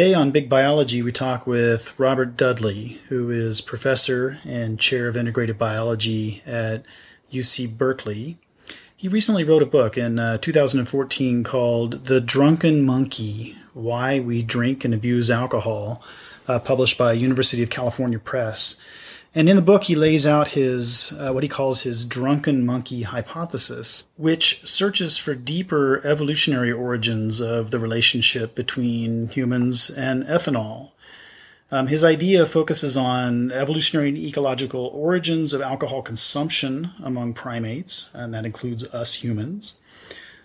Today on Big Biology, we talk with Robert Dudley, who is professor and chair of integrative biology at UC Berkeley. He recently wrote a book in 2014 called The Drunken Monkey, Why We Drink and Abuse Alcohol, published by University of California Press. And in the book, he lays out his what he calls his drunken monkey hypothesis, which searches for deeper evolutionary origins of the relationship between humans and ethanol. His idea focuses on evolutionary and ecological origins of alcohol consumption among primates, and that includes us humans.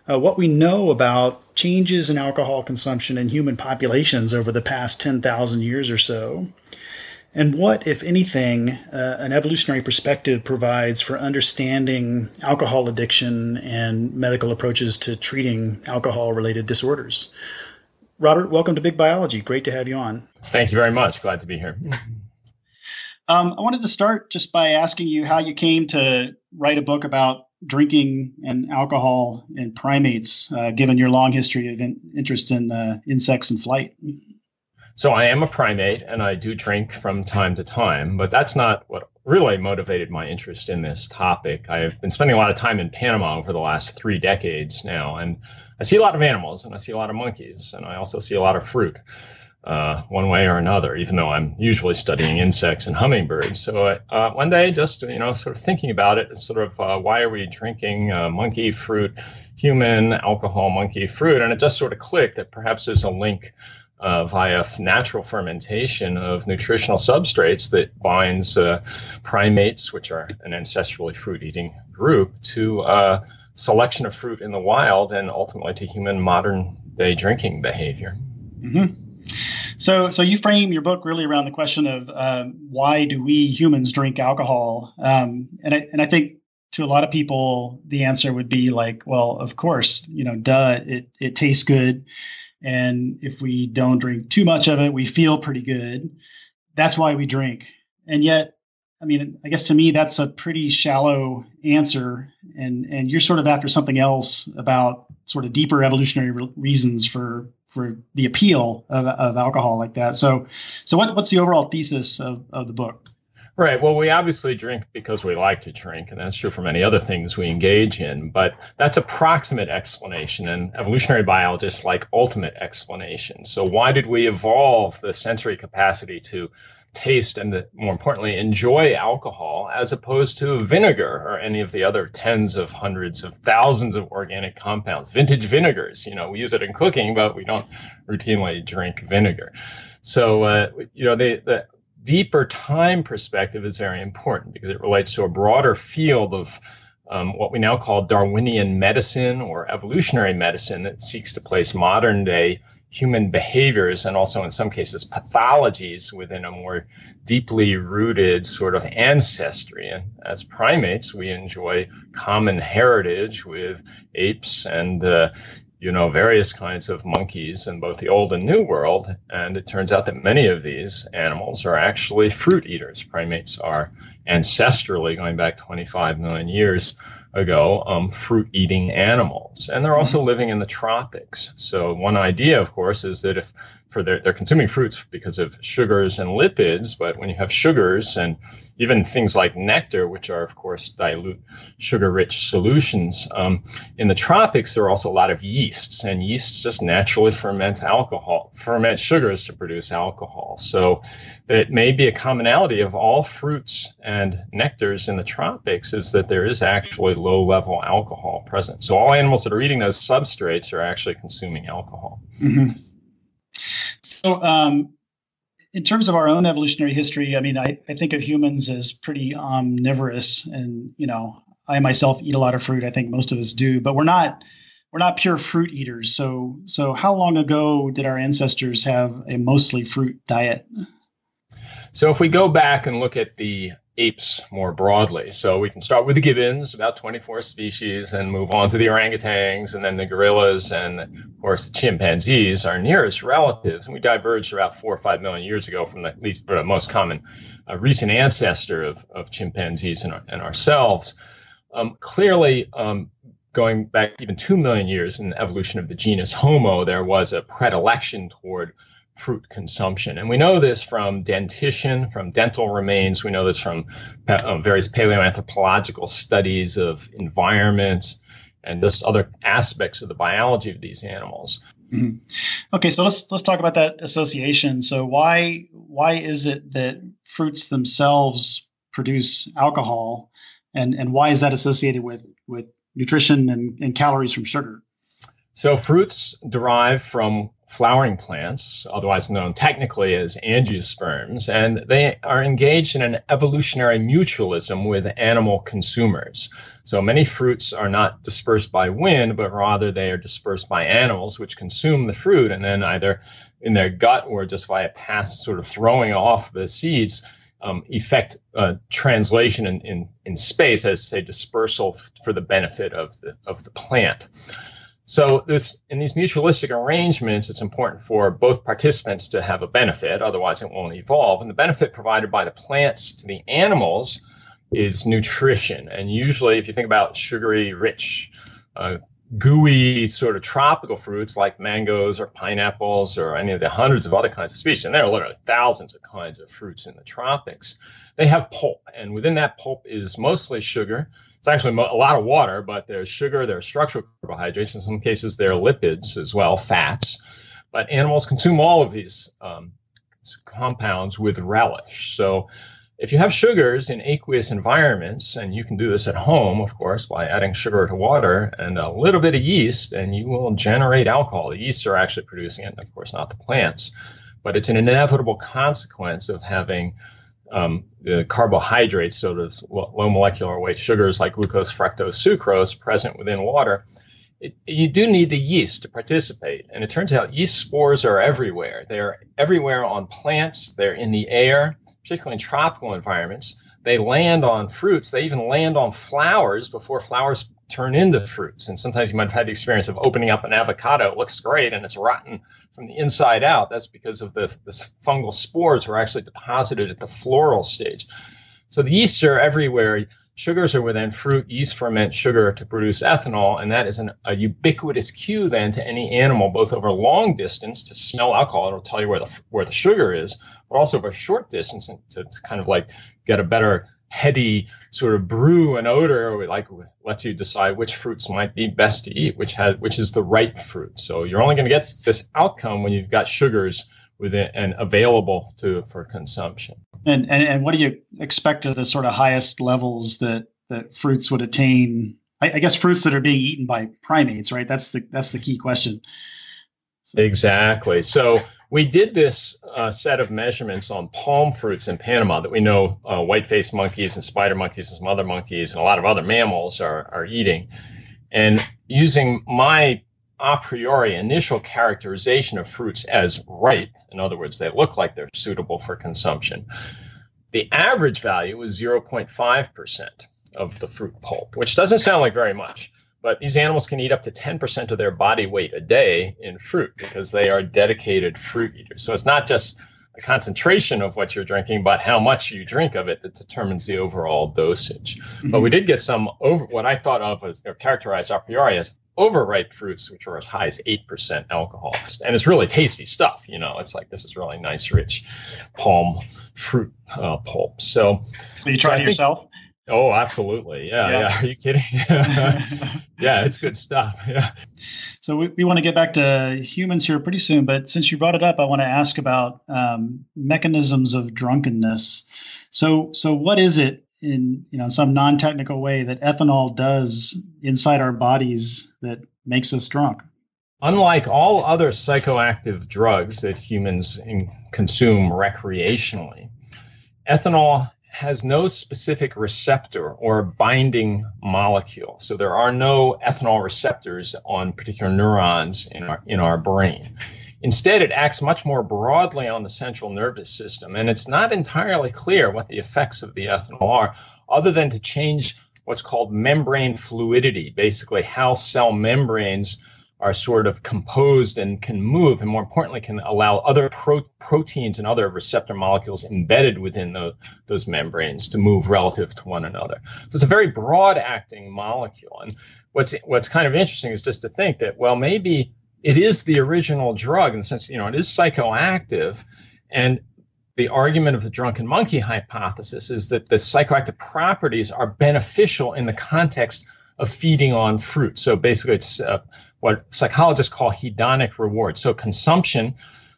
What we know about changes in alcohol consumption in human populations over the past 10,000 years or so, and what, if anything, an evolutionary perspective provides for understanding alcohol addiction and medical approaches to treating alcohol-related disorders. Robert, welcome to Big Biology. Great to have you on. Thank you very much. Glad to be here. I wanted to start just by asking you how you came to write a book about drinking and alcohol in primates, given your long history of interest in insects and flight. So I am a primate, and I do drink from time to time, but that's not what really motivated my interest in this topic. I've been spending a lot of time in Panama over the last 3 decades now, and I see a lot of animals, and I see a lot of monkeys, and I also see a lot of fruit, one way or another, even though I'm usually studying insects and hummingbirds. So one day, just sort of thinking about it, why are we drinking monkey fruit, human alcohol, monkey fruit, and it just sort of clicked that perhaps there's a link via natural fermentation of nutritional substrates that binds primates, which are an ancestrally fruit-eating group, to selection of fruit in the wild and ultimately to human modern-day drinking behavior. Mm-hmm. So you frame your book really around the question of why do we humans drink alcohol? And I think to a lot of people, the answer would be like, well, of course, duh, it tastes good. And if we don't drink too much of it, we feel pretty good. That's why we drink. And yet, I guess to me, that's a pretty shallow answer. And you're sort of after something else about sort of deeper evolutionary reasons for the appeal of alcohol like that. So what's the overall thesis of the book? Right. Well, we obviously drink because we like to drink, and that's true for many other things we engage in, but that's a proximate explanation, and evolutionary biologists like ultimate explanation. So why did we evolve the sensory capacity to taste and, more importantly, enjoy alcohol as opposed to vinegar or any of the other tens of hundreds of thousands of organic compounds? Vintage vinegars, we use it in cooking, but we don't routinely drink vinegar. So, the deeper time perspective is very important because it relates to a broader field of what we now call Darwinian medicine or evolutionary medicine that seeks to place modern day human behaviors and also in some cases pathologies within a more deeply rooted sort of ancestry. And as primates, we enjoy common heritage with apes and various kinds of monkeys in both the old and new world. And it turns out that many of these animals are actually fruit eaters. Primates are ancestrally, going back 25 million years ago, fruit-eating animals. And they're also living in the tropics. So one idea, of course, is that if they're consuming fruits because of sugars and lipids, but when you have sugars and even things like nectar, which are, of course, dilute sugar-rich solutions, in the tropics, there are also a lot of yeasts, and yeasts just naturally ferment sugars to produce alcohol. So it may be a commonality of all fruits and nectars in the tropics is that there is actually low-level alcohol present. So all animals that are eating those substrates are actually consuming alcohol. Mm-hmm. So in terms of our own evolutionary history, I think of humans as pretty omnivorous, and, I myself eat a lot of fruit. I think most of us do, but we're not pure fruit eaters. So how long ago did our ancestors have a mostly fruit diet? So if we go back and look at the apes more broadly. So we can start with the gibbons, about 24 species, and move on to the orangutans, and then the gorillas, and of course the chimpanzees, our nearest relatives. And we diverged about 4 or 5 million years ago from the most common recent ancestor of chimpanzees and ourselves. Clearly, going back even 2 million years in the evolution of the genus Homo, there was a predilection toward fruit consumption. And we know this from dentition, from dental remains. We know this from various paleoanthropological studies of environment and just other aspects of the biology of these animals. Mm-hmm. Okay, so let's talk about that association. So why is it that fruits themselves produce alcohol, and why is that associated with nutrition and calories from sugar? So fruits derive from flowering plants, otherwise known technically as angiosperms, and they are engaged in an evolutionary mutualism with animal consumers. So many fruits are not dispersed by wind, but rather they are dispersed by animals, which consume the fruit, and then either in their gut or just via past sort of throwing off the seeds, effect translation in space as, say, dispersal for the benefit of the plant. So this, in these mutualistic arrangements, it's important for both participants to have a benefit, otherwise it won't evolve. And the benefit provided by the plants to the animals is nutrition. And usually, if you think about sugary, rich, gooey sort of tropical fruits like mangoes or pineapples or any of the hundreds of other kinds of species, and there are literally thousands of kinds of fruits in the tropics, they have pulp. And within that pulp is mostly sugar. It's actually a lot of water, but there's sugar, there are structural carbohydrates. In some cases, there are lipids as well, fats. But animals consume all of these compounds with relish. So if you have sugars in aqueous environments, and you can do this at home, of course, by adding sugar to water and a little bit of yeast, and you will generate alcohol. The yeasts are actually producing it, and of course, not the plants. But it's an inevitable consequence of having the carbohydrates, sort of low molecular weight sugars like glucose, fructose, sucrose present within water. You do need the yeast to participate. And it turns out yeast spores are everywhere. They're everywhere on plants. They're in the air, particularly in tropical environments. They land on fruits. They even land on flowers before flowers turn into fruits. And sometimes you might have had the experience of opening up an avocado. It looks great, and it's rotten from the inside out. That's because of the fungal spores were actually deposited at the floral stage. So the yeasts are everywhere. Sugars are within fruit. Yeast ferment sugar to produce ethanol, and that is a ubiquitous cue then to any animal, both over long distance to smell alcohol. It'll tell you where the sugar is, but also over short distance to kind of like get a better heady sort of brew and odor, like lets you decide which fruits might be best to eat, which is the ripe fruit. So you're only going to get this outcome when you've got sugars within and available for consumption. And what do you expect are the sort of highest levels that fruits would attain? I guess fruits that are being eaten by primates, right? That's the key question. So. Exactly. So we did this set of measurements on palm fruits in Panama that we know white-faced monkeys and spider monkeys and some other monkeys and a lot of other mammals are eating. And using my a priori initial characterization of fruits as ripe, in other words, they look like they're suitable for consumption, the average value was 0.5% of the fruit pulp, which doesn't sound like very much. But these animals can eat up to 10% of their body weight a day in fruit because they are dedicated fruit eaters. So it's not just a concentration of what you're drinking, but how much you drink of it that determines the overall dosage. Mm-hmm. But we did get some over what I thought of as, or characterized a priori as overripe fruits, which are as high as 8% alcohol. And it's really tasty stuff. You know, it's like, this is really nice, rich palm fruit pulp. So you try it yourself? Oh, absolutely. Yeah. Are you kidding? Yeah, it's good stuff. Yeah. So we want to get back to humans here pretty soon, but since you brought it up, I want to ask about mechanisms of drunkenness. So what is it in some non-technical way that ethanol does inside our bodies that makes us drunk? Unlike all other psychoactive drugs that humans consume recreationally, ethanol has no specific receptor or binding molecule. So there are no ethanol receptors on particular neurons in our brain. Instead, it acts much more broadly on the central nervous system, and it's not entirely clear what the effects of the ethanol are, other than to change what's called membrane fluidity, basically how cell membranes are sort of composed and can move, and more importantly, can allow other proteins and other receptor molecules embedded within those membranes to move relative to one another. So it's a very broad-acting molecule. And what's kind of interesting is just to think that, well, maybe it is the original drug, and since it is psychoactive, and the argument of the drunken monkey hypothesis is that the psychoactive properties are beneficial in the context of feeding on fruit. So basically it's what psychologists call hedonic reward. So consumption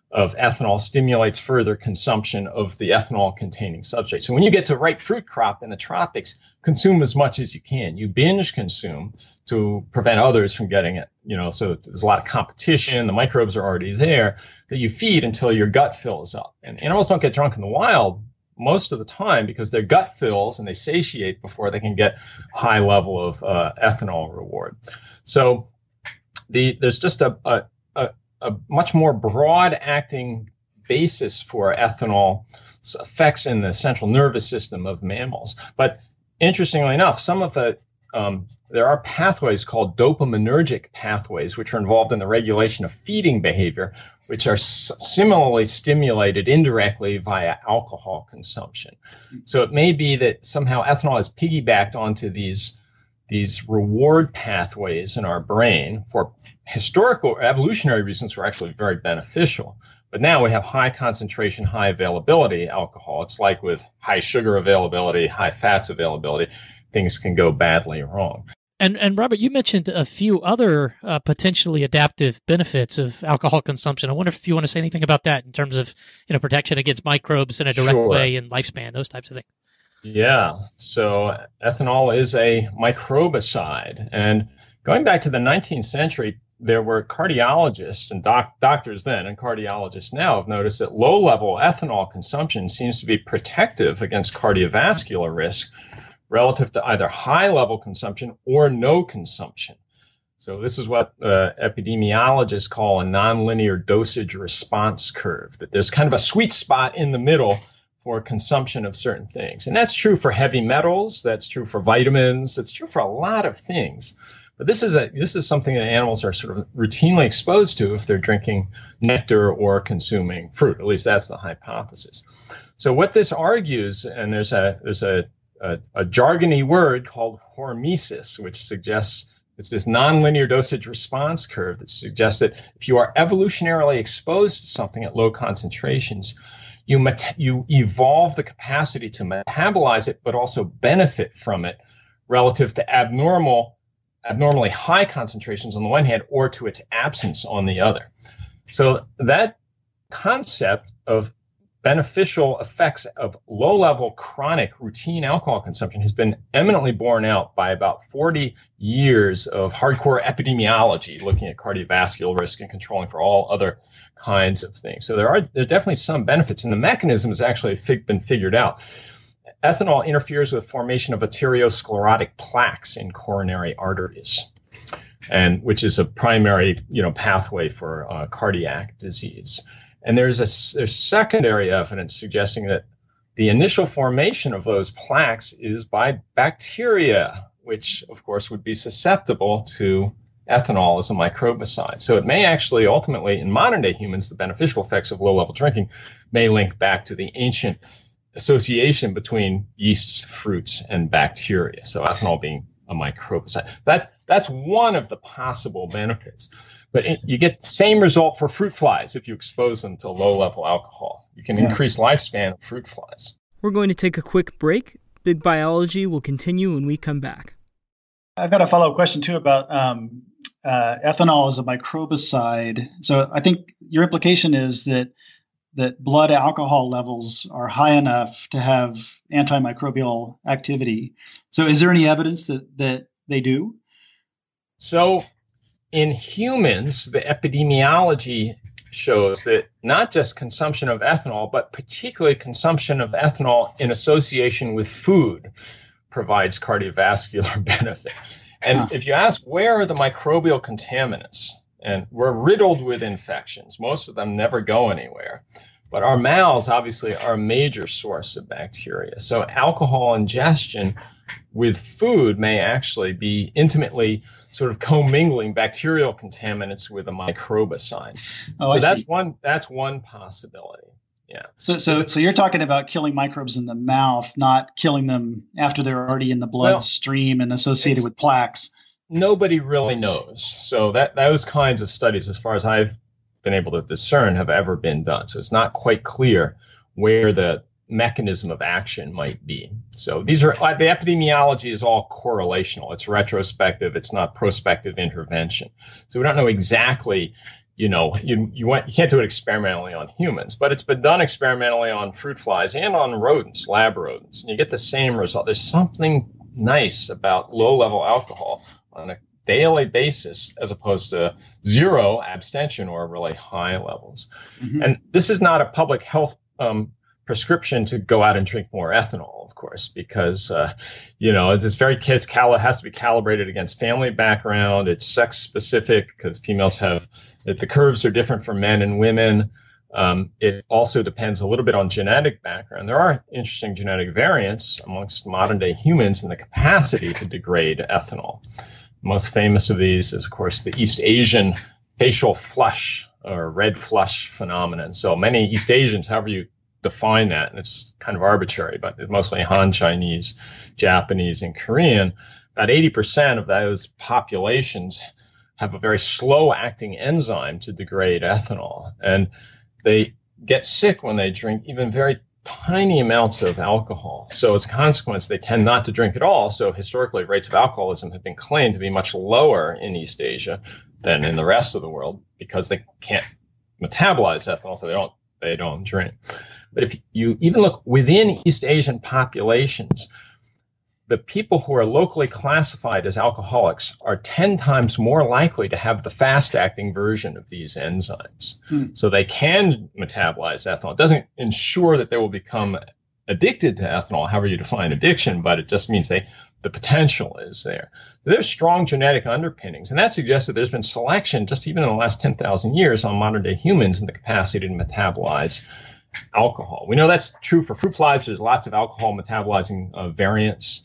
of ethanol stimulates further consumption of the ethanol-containing substrate. So when you get to ripe fruit crop in the tropics, consume as much as you can. You binge consume to prevent others from getting it. So there's a lot of competition. The microbes are already there that you feed until your gut fills up. And animals don't get drunk in the wild most of the time because their gut fills and they satiate before they can get high level of ethanol reward. So there's just a much more broad-acting basis for ethanol's effects in the central nervous system of mammals. But interestingly enough, some of the there are pathways called dopaminergic pathways, which are involved in the regulation of feeding behavior, which are similarly stimulated indirectly via alcohol consumption. So it may be that somehow ethanol is piggybacked onto these reward pathways in our brain for historical evolutionary reasons were actually very beneficial. But now we have high concentration, high availability alcohol. It's like with high sugar availability, high fats availability, things can go badly wrong. And Robert, you mentioned a few other potentially adaptive benefits of alcohol consumption. I wonder if you want to say anything about that in terms of protection against microbes in a direct way and lifespan, those types of things. Yeah, so ethanol is a microbicide. And going back to the 19th century, there were cardiologists and doctors then and cardiologists now have noticed that low-level ethanol consumption seems to be protective against cardiovascular risk relative to either high-level consumption or no consumption. So this is what epidemiologists call a nonlinear dosage response curve, that there's kind of a sweet spot in the middle for consumption of certain things. And that's true for heavy metals, that's true for vitamins, that's true for a lot of things. But this is something that animals are sort of routinely exposed to if they're drinking nectar or consuming fruit. At least that's the hypothesis. So what this argues, and there's a jargony word called hormesis, which suggests it's this nonlinear dosage response curve that suggests that if you are evolutionarily exposed to something at low concentrations, you evolve the capacity to metabolize it, but also benefit from it relative to abnormally high concentrations on the one hand, or to its absence on the other. So that concept of beneficial effects of low-level chronic routine alcohol consumption has been eminently borne out by about 40 years of hardcore epidemiology looking at cardiovascular risk and controlling for all other kinds of things. So there are definitely some benefits, and the mechanism has actually been figured out. Ethanol interferes with formation of arteriosclerotic plaques in coronary arteries, and which is a primary pathway for cardiac disease. And there's secondary evidence suggesting that the initial formation of those plaques is by bacteria, which, of course, would be susceptible to ethanol as a microbicide. So it may actually ultimately, in modern-day humans, the beneficial effects of low-level drinking may link back to the ancient association between yeasts, fruits, and bacteria, so ethanol being a microbicide. That's one of the possible benefits. But you get the same result for fruit flies if you expose them to low-level alcohol. You can increase lifespan of fruit flies. We're going to take a quick break. Big Biology will continue when we come back. I've got a follow-up question, too, about ethanol as a microbicide. So I think your implication is that blood alcohol levels are high enough to have antimicrobial activity. So is there any evidence that they do? So in humans, the epidemiology shows that not just consumption of ethanol, but particularly consumption of ethanol in association with food provides cardiovascular benefit. And if you ask, where are the microbial contaminants? And we're riddled with infections. Most of them never go anywhere. But our mouths, obviously, are a major source of bacteria. So alcohol ingestion with food may actually be intimately sort of commingling bacterial contaminants with a microbicide. Oh, so that's one possibility. Yeah. So you're talking about killing microbes in the mouth, not killing them after they're already in the bloodstream and associated with plaques. nobody really knows. So that those kinds of studies, as far as I've been able to discern, have ever been done. So it's not quite clear where the mechanism of action might be. So these are, the epidemiology is all correlational. It's retrospective. It's not prospective intervention. So we don't know exactly, you know, you can't do it experimentally on humans, but it's been done experimentally on fruit flies and on rodents, lab rodents, and you get the same result. There's something nice about low-level alcohol on a daily basis as opposed to zero abstention or really high levels. Mm-hmm. And this is not a public health prescription to go out and drink more ethanol, of course, because you know, it has to be calibrated against family background. It's sex specific because females have, the curves are different for men and women. It also depends a little bit on genetic background. There are interesting genetic variants amongst modern day humans in the capacity to degrade ethanol. Most famous of these is, of course, the East Asian facial flush or red flush phenomenon. So many East Asians, however you define that, and it's kind of arbitrary, but it's mostly Han Chinese, Japanese, and Korean. About 80% of those populations have a very slow-acting enzyme to degrade ethanol, and they get sick when they drink even very tiny amounts of alcohol. So as a consequence, they tend not to drink at all. So historically, rates of alcoholism have been claimed to be much lower in East Asia than in the rest of the world because they can't metabolize ethanol, so they don't drink. But if you even look within East Asian populations, the people who are locally classified as alcoholics are 10 times more likely to have the fast-acting version of these enzymes. Hmm. So they can metabolize ethanol. It doesn't ensure that they will become addicted to ethanol, however you define addiction, but it just means the potential is there. There's strong genetic underpinnings, and that suggests that there's been selection just even in the last 10,000 years on modern-day humans in the capacity to metabolize alcohol. We know that's true for fruit flies. There's lots of alcohol metabolizing variants,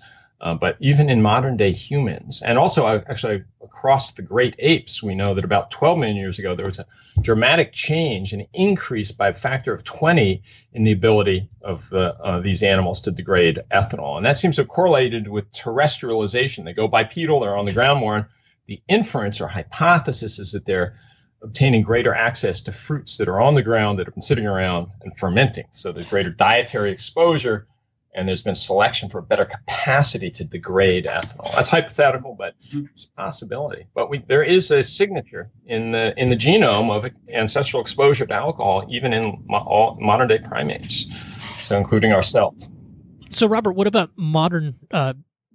but even in modern-day humans, and also actually across the great apes, we know that about 12 million years ago, there was a dramatic change, an increase by a factor of 20 in the ability of these animals to degrade ethanol. And that seems to have correlated with terrestrialization. They go bipedal, they're on the ground more. And the inference or hypothesis is that they're obtaining greater access to fruits that are on the ground that have been sitting around and fermenting. So there's greater dietary exposure, and there's been selection for a better capacity to degrade ethanol. That's hypothetical, but it's a possibility. But there is a signature in the genome of ancestral exposure to alcohol, even in all modern-day primates, so including ourselves. So, Robert, what about modern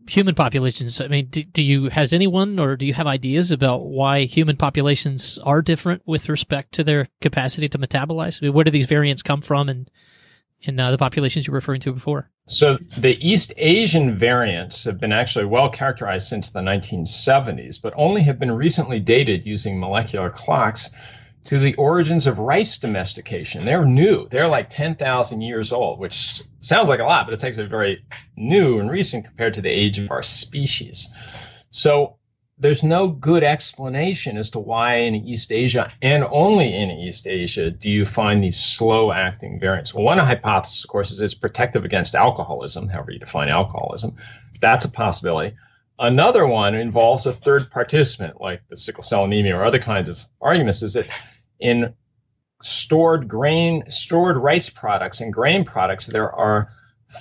human populations? I mean, do you have ideas about why human populations are different with respect to their capacity to metabolize? I mean, where do these variants come from in the populations you were referring to before? So the East Asian variants have been actually well characterized since the 1970s, but only have been recently dated using molecular clocks to the origins of rice domestication. They're new. They're like 10,000 years old, which sounds like a lot, but it's actually very new and recent compared to the age of our species. So there's no good explanation as to why in East Asia, and only in East Asia, do you find these slow-acting variants. Well, one hypothesis, of course, is it's protective against alcoholism, however you define alcoholism. That's a possibility. Another one involves a third participant, like the sickle cell anemia or other kinds of arguments, is that in stored rice products and grain products, there are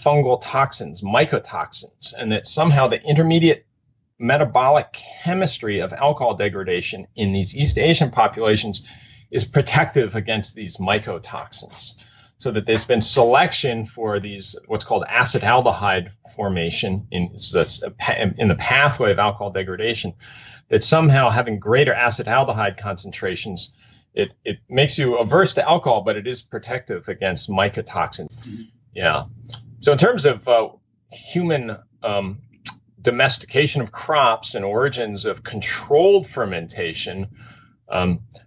fungal toxins, mycotoxins, and that somehow the intermediate metabolic chemistry of alcohol degradation in these East Asian populations is protective against these mycotoxins, so that there's been selection for these, what's called acetaldehyde formation in the pathway of alcohol degradation, that somehow having greater acetaldehyde concentrations, it makes you averse to alcohol, but it is protective against mycotoxins. Yeah. So in terms of human domestication of crops and origins of controlled fermentation,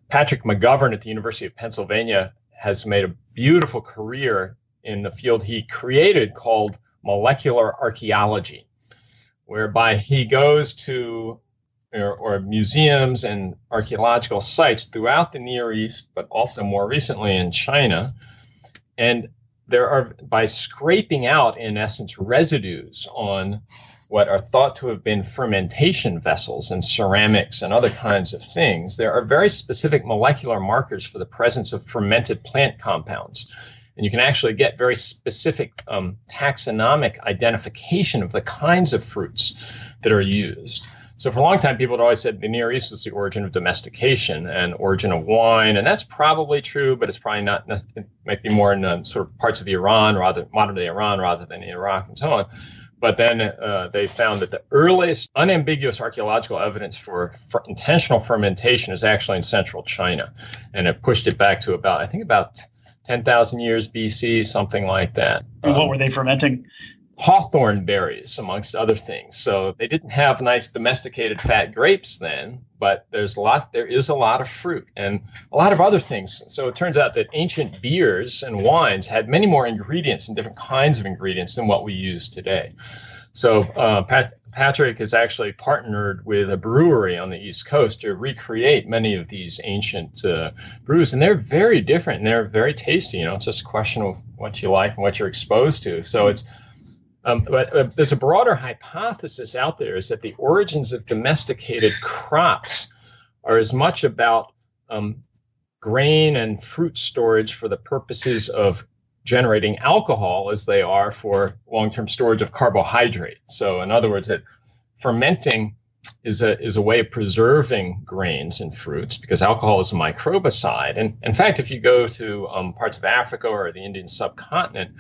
Patrick McGovern at the University of Pennsylvania has made a beautiful career in the field he created called molecular archaeology, whereby he goes to or museums and archaeological sites throughout the Near East, but also more recently in China. And there are, by scraping out, in essence, residues on what are thought to have been fermentation vessels and ceramics and other kinds of things, there are very specific molecular markers for the presence of fermented plant compounds. And you can actually get very specific taxonomic identification of the kinds of fruits that are used. So for a long time, people had always said the Near East was the origin of domestication and origin of wine. And that's probably true, but it's probably not, it might be more in sort of parts of Iran, rather modern day Iran, rather than Iraq and so on. But then they found that the earliest unambiguous archaeological evidence for intentional fermentation is actually in central China. And it pushed it back to about, I think about 10,000 years BC, something like that. And what were they fermenting? Hawthorn berries, amongst other things. So they didn't have nice domesticated fat grapes then, but there is a lot of fruit and a lot of other things. So it turns out that ancient beers and wines had many more ingredients and different kinds of ingredients than what we use today. So Patrick has actually partnered with a brewery on the East Coast to recreate many of these ancient brews, and they're very different and they're very tasty. You know, it's just a question of what you like and what you're exposed to. So it's but there's a broader hypothesis out there is that the origins of domesticated crops are as much about grain and fruit storage for the purposes of generating alcohol as they are for long-term storage of carbohydrate. So in other words, that fermenting is a way of preserving grains and fruits because alcohol is a microbicide. And in fact, if you go to parts of Africa or the Indian subcontinent,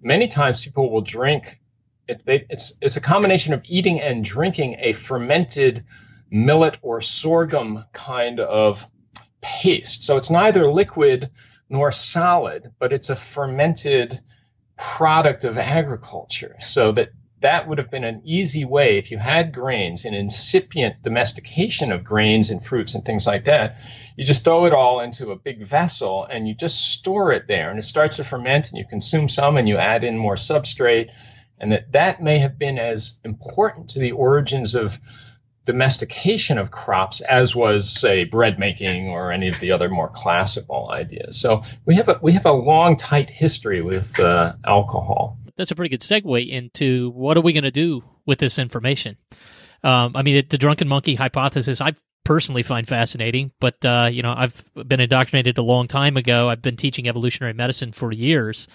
many times people will drink, it's a combination of eating and drinking a fermented millet or sorghum kind of paste. So it's neither liquid nor solid, but it's a fermented product of agriculture. So that would have been an easy way if you had grains, an incipient domestication of grains and fruits and things like that. You just throw it all into a big vessel and you just store it there and it starts to ferment and you consume some and you add in more substrate, and that may have been as important to the origins of domestication of crops as was, say, bread making or any of the other more classical ideas. So we have a long, tight history with alcohol. That's a pretty good segue into what are we going to do with this information? I mean, the drunken monkey hypothesis I personally find fascinating, but you know, I've been indoctrinated a long time ago. I've been teaching evolutionary medicine for years.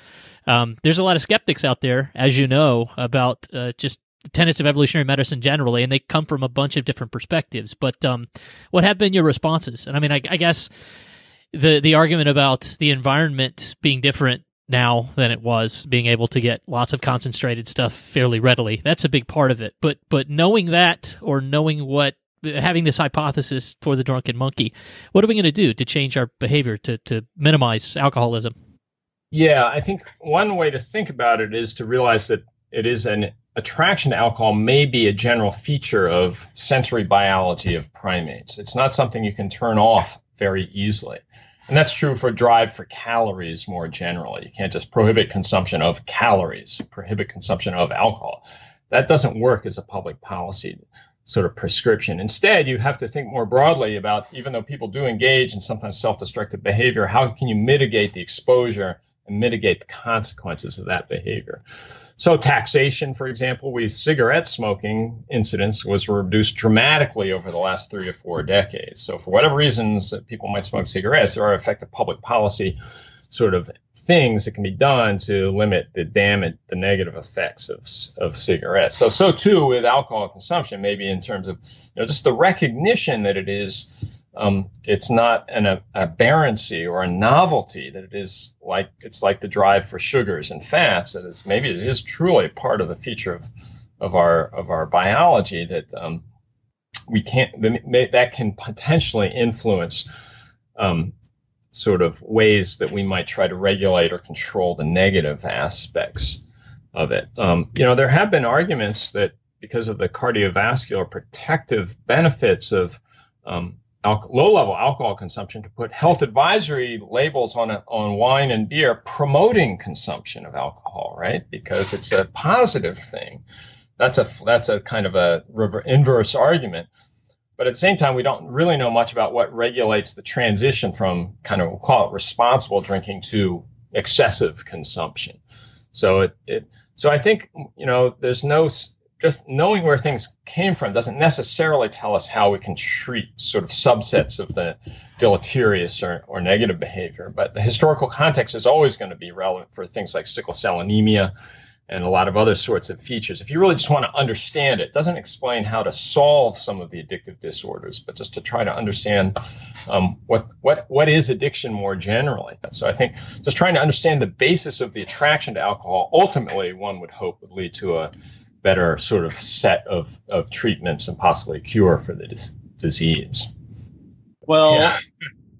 There's a lot of skeptics out there, as you know, about just the tenets of evolutionary medicine generally, and they come from a bunch of different perspectives. But what have been your responses? And I mean, I guess the argument about the environment being different now than it was, being able to get lots of concentrated stuff fairly readily. That's a big part of it. But knowing that, or knowing what, having this hypothesis for the drunken monkey, what are we going to do to change our behavior to minimize alcoholism? Yeah, I think one way to think about it is to realize that it is an attraction to alcohol may be a general feature of sensory biology of primates. It's not something you can turn off very easily. And that's true for drive for calories more generally. You can't just prohibit consumption of calories, prohibit consumption of alcohol. That doesn't work as a public policy sort of prescription. Instead, you have to think more broadly about, even though people do engage in sometimes self-destructive behavior, how can you mitigate the exposure and mitigate the consequences of that behavior? So taxation, for example, with cigarette smoking incidence was reduced dramatically over the last 3 or 4 decades. So for whatever reasons that people might smoke cigarettes, there are effective public policy sort of things that can be done to limit the damage, the negative effects of cigarettes. So too with alcohol consumption, maybe in terms of, you know, just the recognition that it is it's not an aberrancy or a novelty, that it is like, it's like the drive for sugars and fats, that is, maybe it is truly part of the feature of our biology that we can't, that can potentially influence sort of ways that we might try to regulate or control the negative aspects of it. You know, there have been arguments that because of the cardiovascular protective benefits of low-level alcohol consumption, to put health advisory labels on wine and beer promoting consumption of alcohol, right? Because it's a positive thing. That's a kind of a inverse argument. But at the same time, we don't really know much about what regulates the transition from kind of, we'll call it responsible drinking to excessive consumption. So I think, you know, there's no just knowing where things came from doesn't necessarily tell us how we can treat sort of subsets of the deleterious or negative behavior. But the historical context is always going to be relevant for things like sickle cell anemia and a lot of other sorts of features. If you really just want to understand it, it doesn't explain how to solve some of the addictive disorders, but just to try to understand what is addiction more generally. So I think just trying to understand the basis of the attraction to alcohol, ultimately one would hope would lead to a better sort of set of treatments and possibly a cure for the disease. Well, yeah.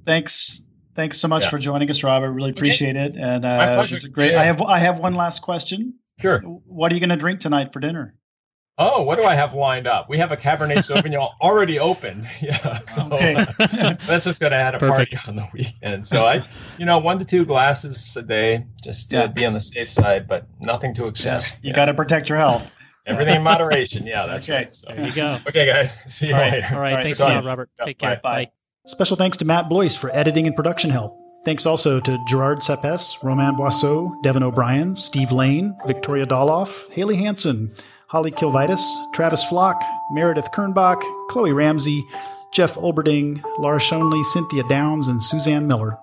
Thanks so much for joining us, Robert. Really appreciate it. And my pleasure. It was great. Yeah. I have one last question. Sure. What are you going to drink tonight for dinner? Oh, what do I have lined up? We have a Cabernet Sauvignon already open. Yeah. So okay. That's just going to add a party on the weekend. So I 1 to 2 glasses a day, just to be on the safe side, but nothing to excess. You got to protect your health. Everything in moderation. Yeah, that's right. So there you go. Okay, guys. See you later. All right. Thanks a lot, Robert. Take care. Bye. Bye. Special thanks to Matt Bloyce for editing and production help. Thanks also to Gerard Seppes, Romain Boisseau, Devin O'Brien, Steve Lane, Victoria Doloff, Haley Hansen, Holly Kilvitis, Travis Flock, Meredith Kernbach, Chloe Ramsey, Jeff Olberding, Laura Schoenley, Cynthia Downs, and Suzanne Miller.